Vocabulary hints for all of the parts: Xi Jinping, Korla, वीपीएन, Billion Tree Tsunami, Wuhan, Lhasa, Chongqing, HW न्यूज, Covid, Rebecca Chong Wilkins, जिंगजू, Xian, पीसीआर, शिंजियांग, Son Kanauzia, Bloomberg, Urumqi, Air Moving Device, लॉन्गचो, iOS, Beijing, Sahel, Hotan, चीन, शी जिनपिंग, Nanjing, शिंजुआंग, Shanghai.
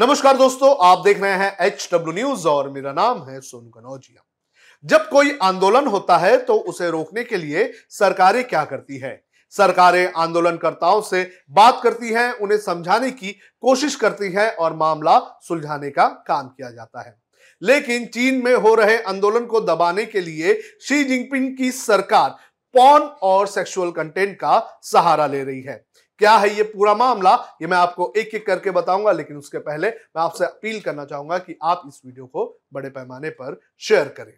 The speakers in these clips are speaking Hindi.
नमस्कार दोस्तों, आप देख रहे हैं HW न्यूज और मेरा नाम है सोन कनौजिया। जब कोई आंदोलन होता है तो उसे रोकने के लिए सरकारें क्या करती है? सरकारें आंदोलनकर्ताओं से बात करती हैं, उन्हें समझाने की कोशिश करती हैं और मामला सुलझाने का काम किया जाता है। लेकिन चीन में हो रहे आंदोलन को दबाने के लिए शी जिनपिंग की सरकार पॉर्न और सेक्सुअल कंटेंट का सहारा ले रही है। क्या है ये पूरा मामला, ये मैं आपको एक एक करके बताऊंगा, लेकिन उसके पहले मैं आपसे अपील करना चाहूंगा कि आप इस वीडियो को बड़े पैमाने पर शेयर करें।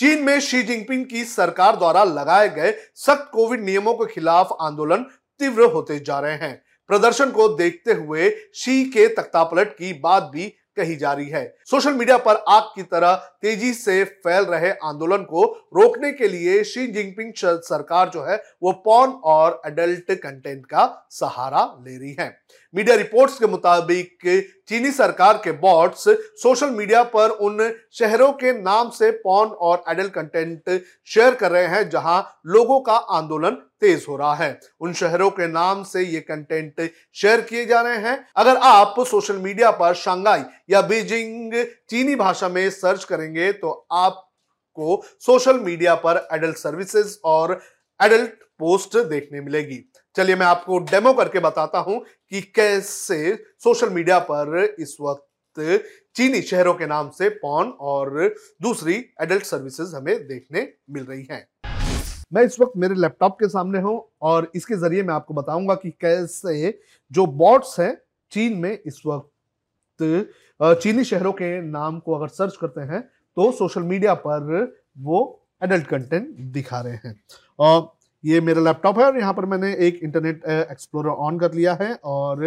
चीन में शी जिनपिंग की सरकार द्वारा लगाए गए सख्त कोविड नियमों के खिलाफ आंदोलन तीव्र होते जा रहे हैं। प्रदर्शन को देखते हुए शी के तख्तापलट की बात भी कही जा रही है। सोशल मीडिया पर आग की तरह तेजी से फैल रहे आंदोलन को रोकने के लिए शी जिनपिंग सरकार जो है वो पॉर्न और एडल्ट कंटेंट का सहारा ले रही है। मीडिया रिपोर्ट्स के मुताबिक चीनी सरकार के बॉट्स सोशल मीडिया पर उन शहरों के नाम से पॉर्न और एडल्ट कंटेंट शेयर कर रहे हैं जहां लोगों का आंदोलन तेज हो रहा है। उन शहरों के नाम से ये कंटेंट शेयर किए जा रहे हैं। अगर आप सोशल मीडिया पर शंघाई या बीजिंग चीनी भाषा में सर्च करेंगे तो आपको सोशल मीडिया पर एडल्ट सर्विसेज और एडल्ट पोस्ट देखने मिलेगी। चलिए मैं आपको डेमो करके बताता हूं कि कैसे सोशल मीडिया पर इस वक्त चीनी शहरों के नाम से पॉर्न और दूसरी एडल्ट सर्विसेज हमें देखने मिल रही हैं। मैं इस वक्त मेरे लैपटॉप के सामने हूं और इसके जरिए मैं आपको बताऊंगा कि कैसे जो बॉट्स हैं चीन में इस वक्त चीनी शहरों के नाम को अगर सर्च करते हैं तो सोशल मीडिया पर वो एडल्ट कंटेंट दिखा रहे हैं। और ये मेरा लैपटॉप है और यहाँ पर मैंने एक इंटरनेट एक्सप्लोरर ऑन कर लिया है और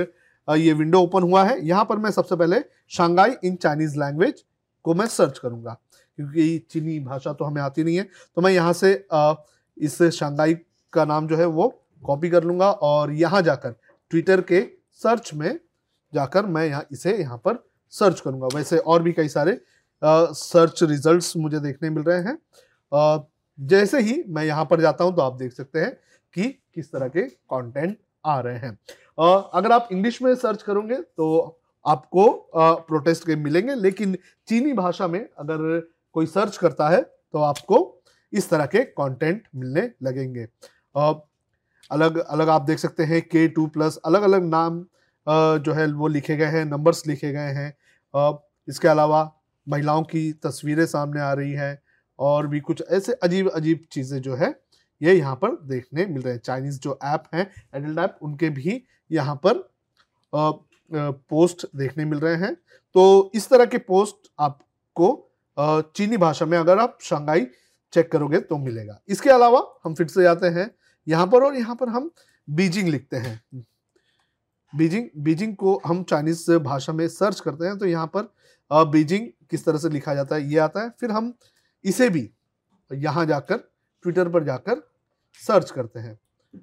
ये विंडो ओपन हुआ है। यहाँ पर मैं सबसे पहले शंघाई इन चाइनीज लैंग्वेज को मैं सर्च करूँगा, क्योंकि चीनी भाषा तो हमें आती नहीं है। तो मैं यहाँ से इस शंघाई का नाम जो है वो कॉपी कर लूँगा और यहाँ जाकर ट्विटर के सर्च में जाकर मैं इसे यहाँ पर सर्च करूँगा। वैसे और भी कई सारे सर्च रिजल्ट्स मुझे देखने मिल रहे हैं। जैसे ही मैं यहाँ पर जाता हूँ तो आप देख सकते हैं कि किस तरह के कंटेंट आ रहे हैं। अगर आप इंग्लिश में सर्च करोगे तो आपको प्रोटेस्ट के मिलेंगे, लेकिन चीनी भाषा में अगर कोई सर्च करता है तो आपको इस तरह के कंटेंट मिलने लगेंगे। अलग अलग आप देख सकते हैं K2+, अलग अलग नाम जो है वो लिखे गए हैं, नंबर्स लिखे गए हैं। इसके अलावा महिलाओं की तस्वीरें सामने आ रही हैं और भी कुछ ऐसे अजीब अजीब चीज़ें जो है ये यहाँ पर देखने मिल रहे हैं। चाइनीज़ जो ऐप हैं, एडल्ट ऐप, उनके भी यहाँ पर पोस्ट देखने मिल रहे हैं। तो इस तरह के पोस्ट आपको चीनी भाषा में अगर आप शंघाई चेक करोगे तो मिलेगा। इसके अलावा हम फिर से जाते हैं यहाँ पर और यहाँ पर हम बीजिंग लिखते हैं। बीजिंग को हम चाइनीज़ भाषा में सर्च करते हैं तो यहाँ पर बीजिंग किस तरह से लिखा जाता है ये आता है। फिर हम इसे भी यहाँ जाकर ट्विटर पर जाकर सर्च करते हैं।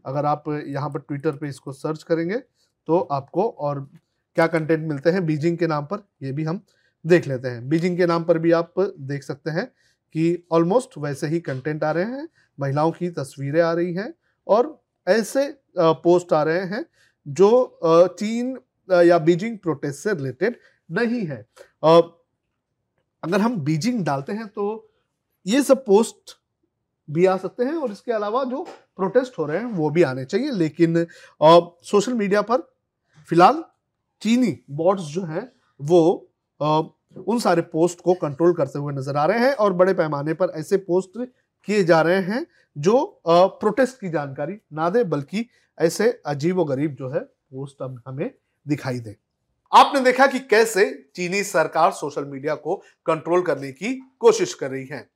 अगर आप यहाँ पर ट्विटर पे इसको सर्च करेंगे तो आपको और क्या कंटेंट मिलते हैं बीजिंग के नाम पर, ये भी हम देख लेते हैं। बीजिंग के नाम पर भी आप देख सकते हैं कि ऑलमोस्ट वैसे ही कंटेंट आ रहे हैं। महिलाओं की तस्वीरें आ रही हैं और ऐसे पोस्ट आ रहे हैं जो चीन या बीजिंग प्रोटेस्ट से रिलेटेड नहीं है। अगर हम बीजिंग डालते हैं तो ये सब पोस्ट भी आ सकते हैं और इसके अलावा जो प्रोटेस्ट हो रहे हैं वो भी आने चाहिए। लेकिन सोशल मीडिया पर फिलहाल चीनी बॉट्स जो हैं वो उन सारे पोस्ट को कंट्रोल करते हुए नजर आ रहे हैं और बड़े पैमाने पर ऐसे पोस्ट किए जा रहे हैं जो प्रोटेस्ट की जानकारी ना दे, बल्कि ऐसे अजीबोगरीब जो है पोस्ट अब हमें दिखाई दे। आपने देखा कि कैसे चीनी सरकार सोशल मीडिया को कंट्रोल करने की कोशिश कर रही है।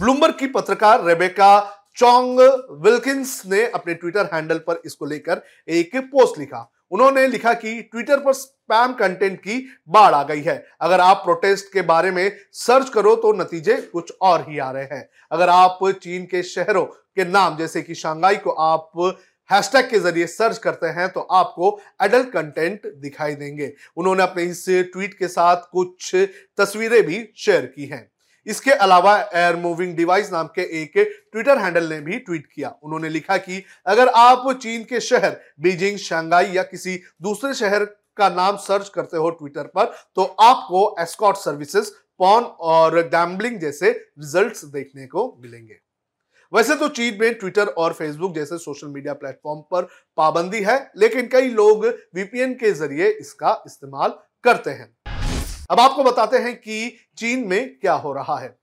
ब्लूमबर्ग की पत्रकार रेबेका चोंग विल्किंस ने अपने ट्विटर हैंडल पर इसको लेकर एक पोस्ट लिखा। उन्होंने लिखा कि ट्विटर पर स्पैम कंटेंट की बाढ़ आ गई है। अगर आप प्रोटेस्ट के बारे में सर्च करो तो नतीजे कुछ और ही आ रहे हैं। अगर आप चीन के शहरों के नाम जैसे कि शंघाई को आप हैशटैग के जरिए सर्च करते हैं तो आपको एडल्ट कंटेंट दिखाई देंगे। उन्होंने अपने इस ट्वीट के साथ कुछ तस्वीरें भी शेयर की हैं। इसके अलावा एयर मूविंग डिवाइस नाम के एक ट्विटर हैंडल ने भी ट्वीट किया। उन्होंने लिखा कि अगर आप चीन के शहर बीजिंग, शंघाई या किसी दूसरे शहर का नाम सर्च करते हो ट्विटर पर तो आपको एस्कॉर्ट सर्विसेज, पॉन और गैम्बलिंग जैसे रिजल्ट्स देखने को मिलेंगे। वैसे तो चीन में ट्विटर और फेसबुक जैसे सोशल मीडिया प्लेटफॉर्म पर पाबंदी है, लेकिन कई लोग वीपीएन के जरिए इसका इस्तेमाल करते हैं। अब आपको बताते हैं कि चीन में क्या हो रहा है।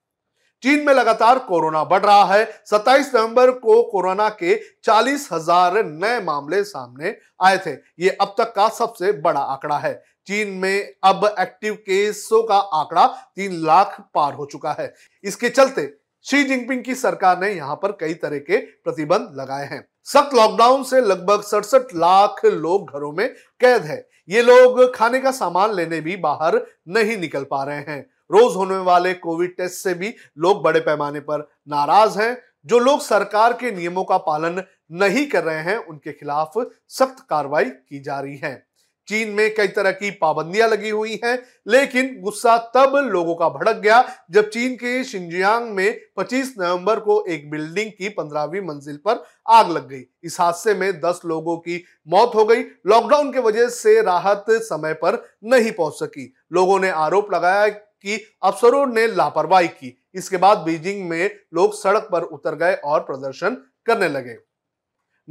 चीन में लगातार कोरोना बढ़ रहा है। 27 नवंबर को कोरोना के 40,000 नए मामले सामने आए थे। ये अब तक का सबसे बड़ा आंकड़ा है। चीन में अब एक्टिव केसों का आंकड़ा 3 लाख पार हो चुका है। इसके चलते शी जिनपिंग की सरकार ने यहाँ पर कई तरह के प्रतिबंध लगाए हैं। सख्त लॉकडाउन से लगभग 67 लाख लोग घरों में कैद है। ये लोग खाने का सामान लेने भी बाहर नहीं निकल पा रहे हैं। रोज होने वाले कोविड टेस्ट से भी लोग बड़े पैमाने पर नाराज हैं। जो लोग सरकार के नियमों का पालन नहीं कर रहे हैं उनके खिलाफ सख्त कार्रवाई की जा रही है। चीन में कई तरह की पाबंदियां लगी हुई हैं, लेकिन गुस्सा तब लोगों का भड़क गया जब चीन के शिंजियांग में 25 नवंबर को एक बिल्डिंग की 15वीं मंजिल पर आग लग गई। इस हादसे में 10 लोगों की मौत हो गई। लॉकडाउन की वजह से राहत समय पर नहीं पहुंच सकी। लोगों ने आरोप लगाया कि अफसरों ने लापरवाही की। इसके बाद बीजिंग में लोग सड़क पर उतर गए और प्रदर्शन करने लगे।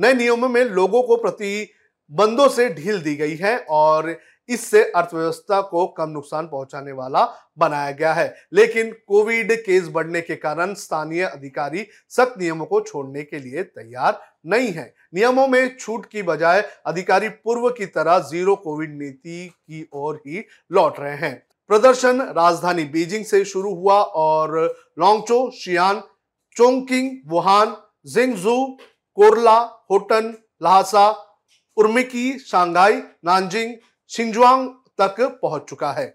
नए नियमों में लोगों को प्रतिबंधों से ढील दी गई है और इससे अर्थव्यवस्था को कम नुकसान पहुंचाने वाला बनाया गया है, लेकिन कोविड केस बढ़ने के कारण स्थानीय अधिकारी सख्त नियमों को छोड़ने के लिए तैयार नहीं है। नियमों में छूट की बजाय अधिकारी पूर्व की तरह जीरो कोविड नीति की ओर ही लौट रहे हैं। प्रदर्शन राजधानी बीजिंग से शुरू हुआ और लॉन्गचो, Xi'an, Chongqing, Wuhan, जिंगजू, Korla, Hotan, Lhasa, Urumqi, Shanghai, Nanjing, शिंजुआंग तक पहुंच चुका है।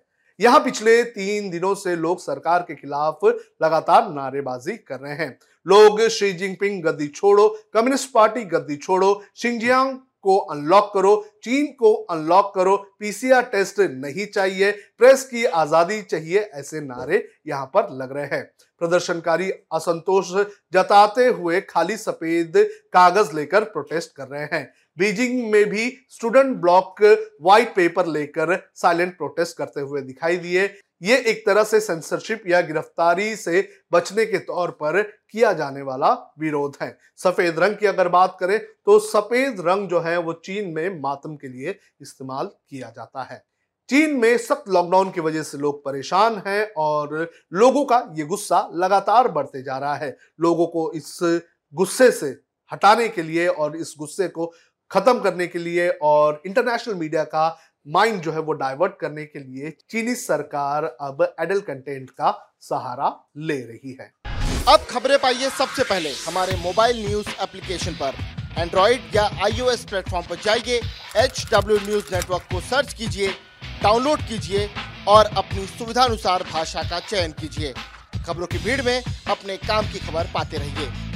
यहां पिछले 3 दिनों से लोग सरकार के खिलाफ लगातार नारेबाजी कर रहे हैं। लोग शी जिनपिंग गद्दी छोड़ो, कम्युनिस्ट पार्टी गद्दी छोड़ो, शिंजियांग को अनलॉक करो, चीन को अनलॉक करो, पीसीआर टेस्ट नहीं चाहिए, प्रेस की आजादी चाहिए, ऐसे नारे यहां पर लग रहे हैं। प्रदर्शनकारी असंतोष जताते हुए खाली सफेद कागज लेकर प्रोटेस्ट कर रहे हैं। बीजिंग में भी स्टूडेंट ब्लॉक व्हाइट पेपर लेकर साइलेंट प्रोटेस्ट करते हुए दिखाई दिए। ये एक तरह से सेंसरशिप या गिरफ्तारी से बचने के तौर पर किया जाने वाला विरोध है। सफेद रंग की अगर बात करें तो सफेद रंग जो है वो चीन में मातम के लिए इस्तेमाल किया जाता है। चीन में सख्त लॉकडाउन की वजह से लोग परेशान हैं और लोगों का ये गुस्सा लगातार बढ़ते जा रहा है। लोगों को इस गुस्से से हटाने के लिए और इस गुस्से को खत्म करने के लिए और इंटरनेशनल मीडिया का माइंड जो है वो डाइवर्ट करने के लिए चीनी सरकार अब एडल्ट कंटेंट का सहारा ले रही है। अब खबरें पाइए सबसे पहले हमारे मोबाइल न्यूज एप्लीकेशन पर। एंड्रॉइड या iOS प्लेटफॉर्म पर जाइए, HW न्यूज नेटवर्क को सर्च कीजिए, डाउनलोड कीजिए और अपनी सुविधानुसार भाषा का चयन कीजिए। खबरों की भीड़ में अपने काम की खबर पाते रहिए।